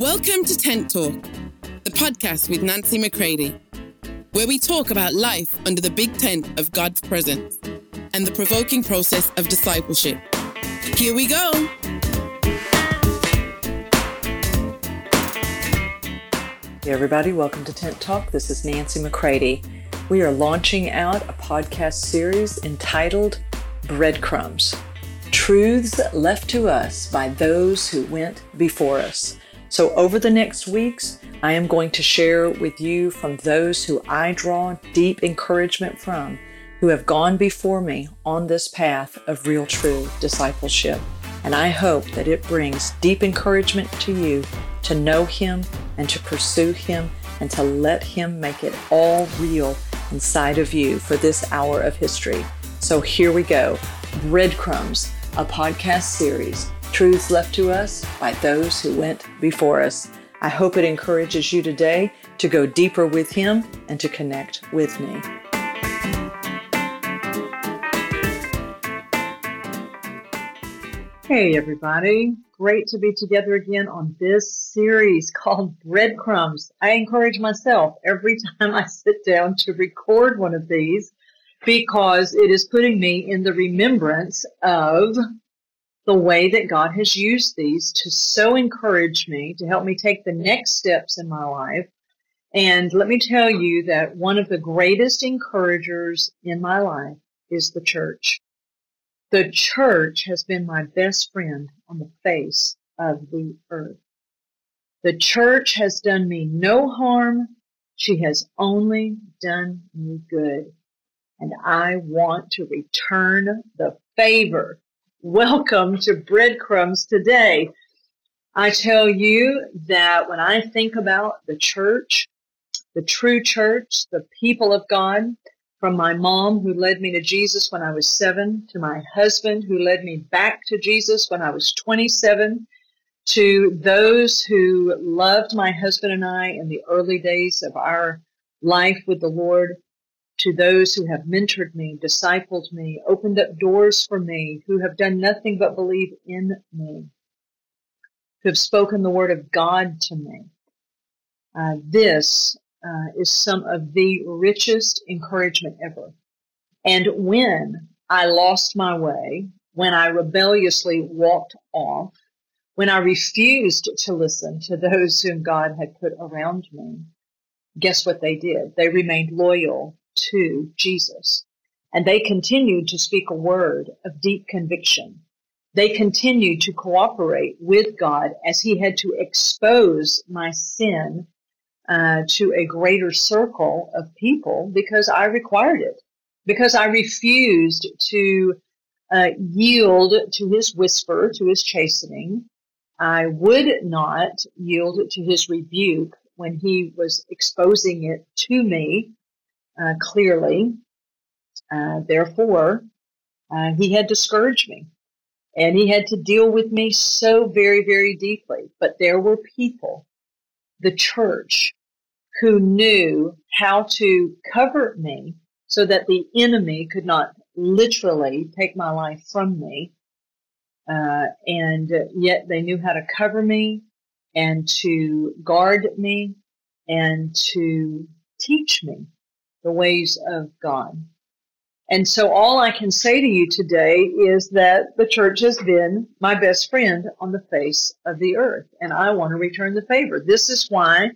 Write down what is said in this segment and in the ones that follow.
Welcome to Tent Talk, the podcast with Nancy McCready, where we talk about life under the big tent of God's presence and the provoking process of discipleship. Here we go. Hey everybody, welcome to Tent Talk. This is Nancy McCready. We are launching out a podcast series entitled Breadcrumbs, Truths Left to Us by Those Who Went Before Us. So over the next weeks, I am going to share with you from those who I draw deep encouragement from, who have gone before me on this path of real, true discipleship. And I hope that it brings deep encouragement to you to know Him and to pursue Him and to let Him make it all real inside of you for this hour of history. So here we go. Breadcrumbs, a podcast series, Truths Left to Us by Those Who Went Before Us. I hope it encourages you today to go deeper with Him and to connect with me. Hey everybody, great to be together again on this series called Breadcrumbs. I encourage myself every time I sit down to record one of these, because it is putting me in the remembrance of the way that God has used these to so encourage me, to help me take the next steps in my life. And let me tell you that one of the greatest encouragers in my life is the church. The church has been my best friend on the face of the earth. The church has done me no harm. She has only done me good. And I want to return the favor. Welcome to Breadcrumbs today. I tell you that when I think about the church, the true church, the people of God, from my mom who led me to Jesus when I was 7, to my husband who led me back to Jesus when I was 27, to those who loved my husband and I in the early days of our life with the Lord, to those who have mentored me, discipled me, opened up doors for me, who have done nothing but believe in me, who have spoken the word of God to me. This is some of the richest encouragement ever. And when I lost my way, when I rebelliously walked off, when I refused to listen to those whom God had put around me, guess what they did? They remained loyal to Jesus. And they continued to speak a word of deep conviction. They continued to cooperate with God as He had to expose my sin to a greater circle of people because I required it, because I refused to yield to His whisper, to His chastening. I would not yield to His rebuke when He was exposing it to me. Clearly. Therefore, He had to scourge me. And He had to deal with me so very, very deeply. But there were people, the church, who knew how to cover me so that the enemy could not literally take my life from me. And yet they knew how to cover me and to guard me and to teach me the ways of God. And so all I can say to you today is that the church has been my best friend on the face of the earth, and I want to return the favor. This is why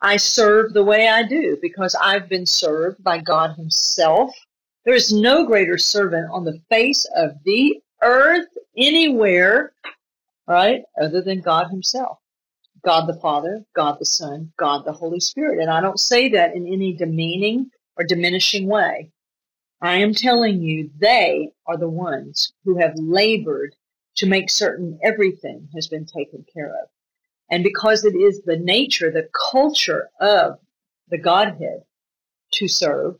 I serve the way I do, because I've been served by God Himself. There is no greater servant on the face of the earth anywhere, right, other than God Himself. God the Father, God the Son, God the Holy Spirit. And I don't say that in any demeaning or diminishing way. I am telling you, they are the ones who have labored to make certain everything has been taken care of. And because it is the nature, the culture of the Godhead to serve,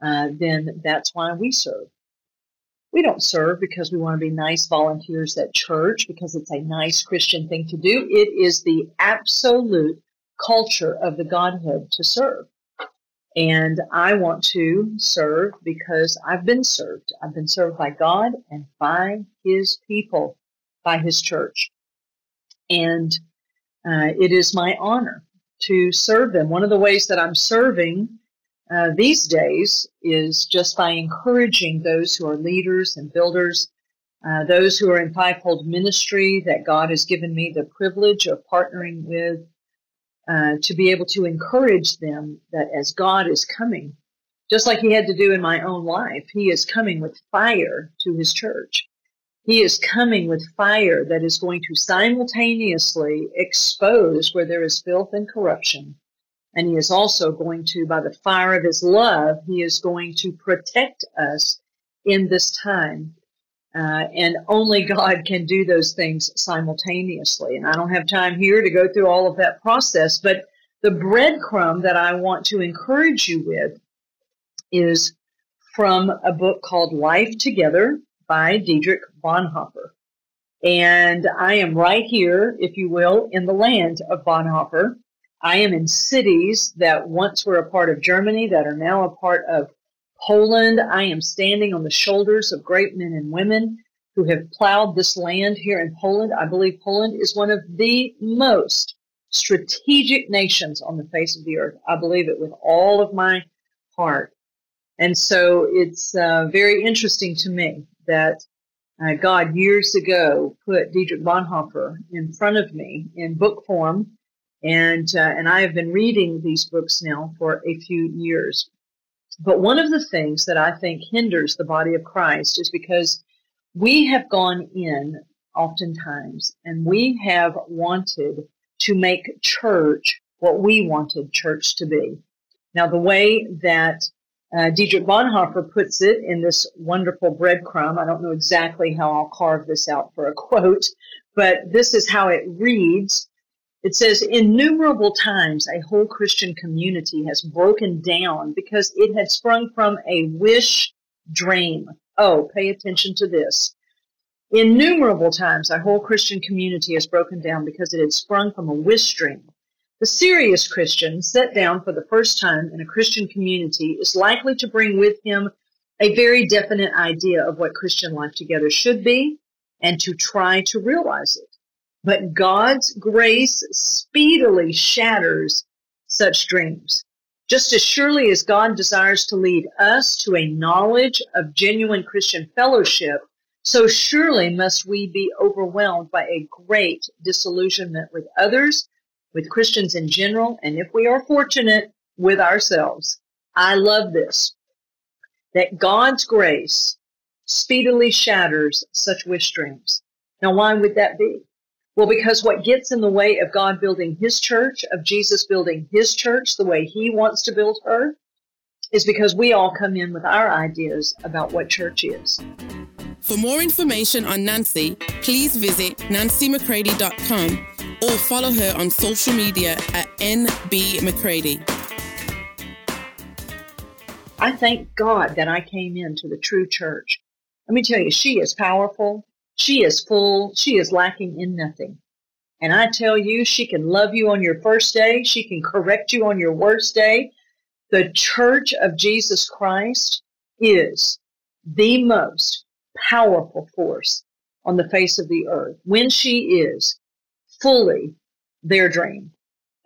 then that's why we serve. We don't serve because we want to be nice volunteers at church, because it's a nice Christian thing to do. It is the absolute culture of the Godhead to serve. And I want to serve because I've been served. I've been served by God and by His people, by His church. And It is my honor to serve them. One of the ways that I'm serving these days is just by encouraging those who are leaders and builders, those who are in fivefold ministry that God has given me the privilege of partnering with, to be able to encourage them that as God is coming, just like he had to do in my own life, he is coming with fire to his church. He is coming with fire that is going to simultaneously expose where there is filth and corruption. And he is also going to, by the fire of his love, he is going to protect us in this time. And only God can do those things simultaneously. And I don't have time here to go through all of that process, but the breadcrumb that I want to encourage you with is from a book called Life Together by Dietrich Bonhoeffer. And I am right here, if you will, in the land of Bonhoeffer. I am in cities that once were a part of Germany that are now a part of Poland. I am standing on the shoulders of great men and women who have plowed this land here in Poland. I believe Poland is one of the most strategic nations on the face of the earth. I believe it with all of my heart. And so it's very interesting to me that God years ago put Dietrich Bonhoeffer in front of me in book form, and I have been reading these books now for a few years. But one of the things that I think hinders the body of Christ is because we have gone in oftentimes and we have wanted to make church what we wanted church to be. Now, the way that Dietrich Bonhoeffer puts it in this wonderful breadcrumb, I don't know exactly how I'll carve this out for a quote, but this is how it reads. It says, innumerable times a whole Christian community has broken down because it had sprung from a wish dream. Oh, pay attention to this. Innumerable times a whole Christian community has broken down because it had sprung from a wish dream. The serious Christian set down for the first time in a Christian community is likely to bring with him a very definite idea of what Christian life together should be and to try to realize it. But God's grace speedily shatters such dreams. Just as surely as God desires to lead us to a knowledge of genuine Christian fellowship, so surely must we be overwhelmed by a great disillusionment with others, with Christians in general, and if we are fortunate, with ourselves. I love this, that God's grace speedily shatters such wish dreams. Now, why would that be? Well, because what gets in the way of God building his church, of Jesus building his church the way he wants to build her, is because we all come in with our ideas about what church is. For more information on Nancy, please visit nancymccready.com or follow her on social media at nbmccready. I thank God that I came into the true church. Let me tell you, she is powerful. She is full. She is lacking in nothing. And I tell you, she can love you on your first day. She can correct you on your worst day. The Church of Jesus Christ is the most powerful force on the face of the earth when she is fully their dream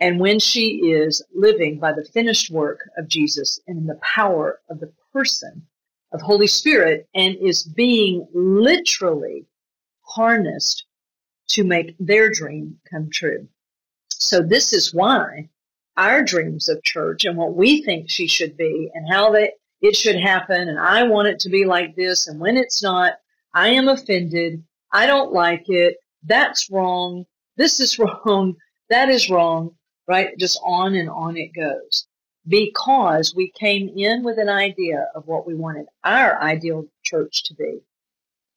and when she is living by the finished work of Jesus and in the power of the person of Holy Spirit and is being literally harnessed to make their dream come true. So this is why our dreams of church and what we think she should be and how that it should happen, and I want it to be like this, and when it's not, I am offended, I don't like it, that's wrong, this is wrong, that is wrong, right? Just on and on it goes. Because we came in with an idea of what we wanted our ideal church to be.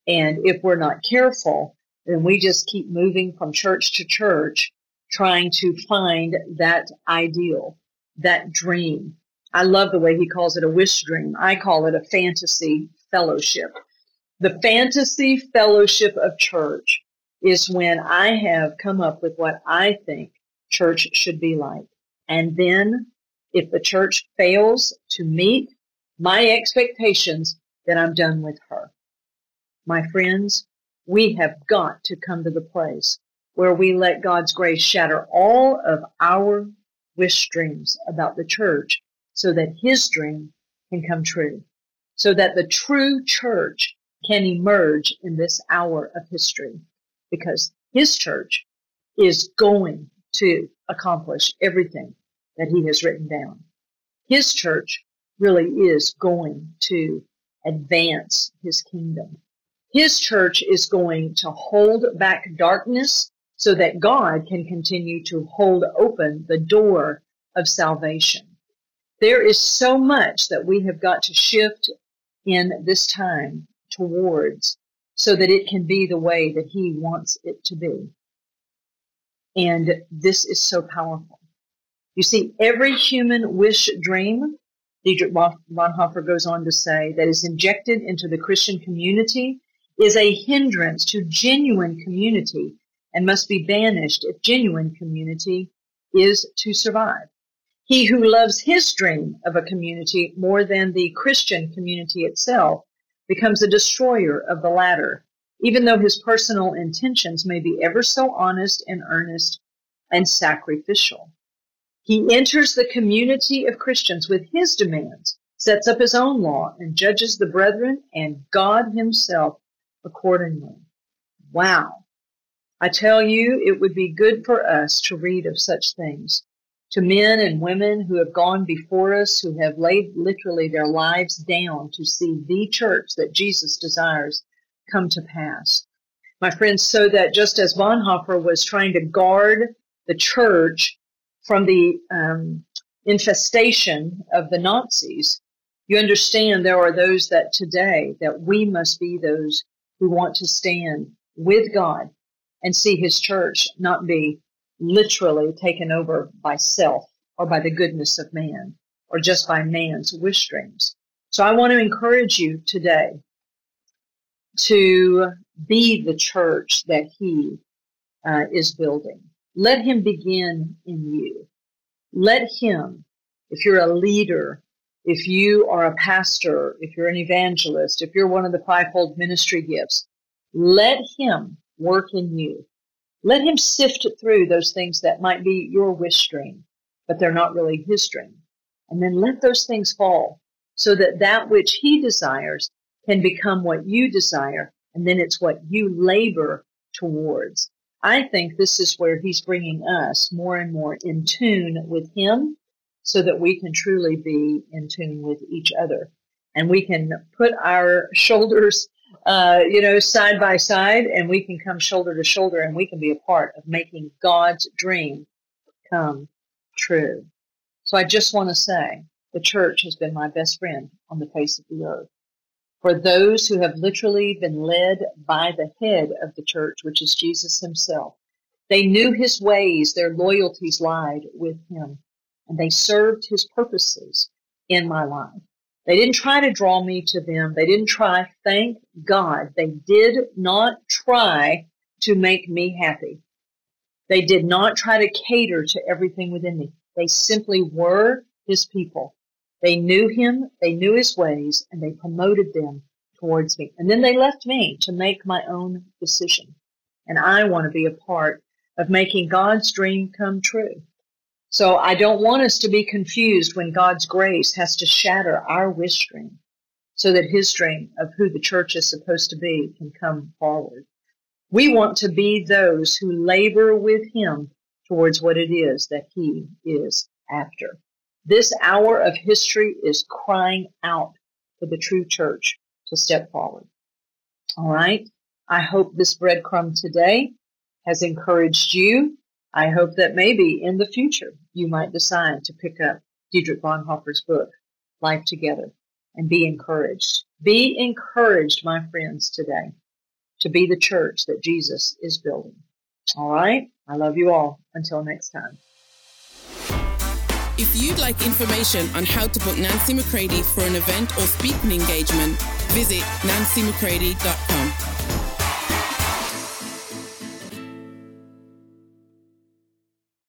And if we're not careful, then we just keep moving from church to church, trying to find that ideal, that dream. I love the way he calls it a wish dream. I call it a fantasy fellowship. The fantasy fellowship of church is when I have come up with what I think church should be like. And then if the church fails to meet my expectations, then I'm done with her. My friends, we have got to come to the place where we let God's grace shatter all of our wish dreams about the church so that his dream can come true, so that the true church can emerge in this hour of history, because his church is going to accomplish everything that he has written down. His church really is going to advance his kingdom. His church is going to hold back darkness so that God can continue to hold open the door of salvation. There is so much that we have got to shift in this time towards so that it can be the way that he wants it to be. And this is so powerful. You see, every human wish dream, Dietrich Bonhoeffer goes on to say, that is injected into the Christian community is a hindrance to genuine community and must be banished if genuine community is to survive. He who loves his dream of a community more than the Christian community itself becomes a destroyer of the latter, even though his personal intentions may be ever so honest and earnest and sacrificial. He enters the community of Christians with his demands, sets up his own law, and judges the brethren and God himself accordingly. Wow. I tell you, it would be good for us to read of such things, to men and women who have gone before us, who have laid literally their lives down to see the church that Jesus desires come to pass. My friends, so that just as Bonhoeffer was trying to guard the church from the infestation of the Nazis, you understand there are those that today that we must be those who want to stand with God and see his church not be literally taken over by self or by the goodness of man or just by man's wish dreams. So I want to encourage you today to be the church that he is building. Let him begin in you. Let him, if you're a leader, if you are a pastor, if you're an evangelist, if you're one of the fivefold ministry gifts, let him work in you. Let him sift through those things that might be your wish dream, but they're not really his dream. And then let those things fall so that that which he desires can become what you desire, and then it's what you labor towards. I think this is where he's bringing us more and more in tune with him so that we can truly be in tune with each other. And we can put our shoulders side by side, and we can come shoulder to shoulder, and we can be a part of making God's dream come true. So I just want to say, the church has been my best friend on the face of the earth. For those who have literally been led by the head of the church, which is Jesus himself, they knew his ways, their loyalties lied with him, and they served his purposes in my life. They didn't try to draw me to them. They didn't try, thank God. They did not try to make me happy. They did not try to cater to everything within me. They simply were his people. They knew him, they knew his ways, and they promoted them towards me. And then they left me to make my own decision. And I want to be a part of making God's dream come true. So I don't want us to be confused when God's grace has to shatter our wish dream so that his dream of who the church is supposed to be can come forward. We want to be those who labor with him towards what it is that he is after. This hour of history is crying out for the true church to step forward. All right. I hope this breadcrumb today has encouraged you. I hope that maybe in the future you might decide to pick up Dietrich Bonhoeffer's book, Life Together, and be encouraged. Be encouraged, my friends, today to be the church that Jesus is building. All right? I love you all. Until next time. If you'd like information on how to book Nancy McCready for an event or speaking engagement, visit nancymccready.com.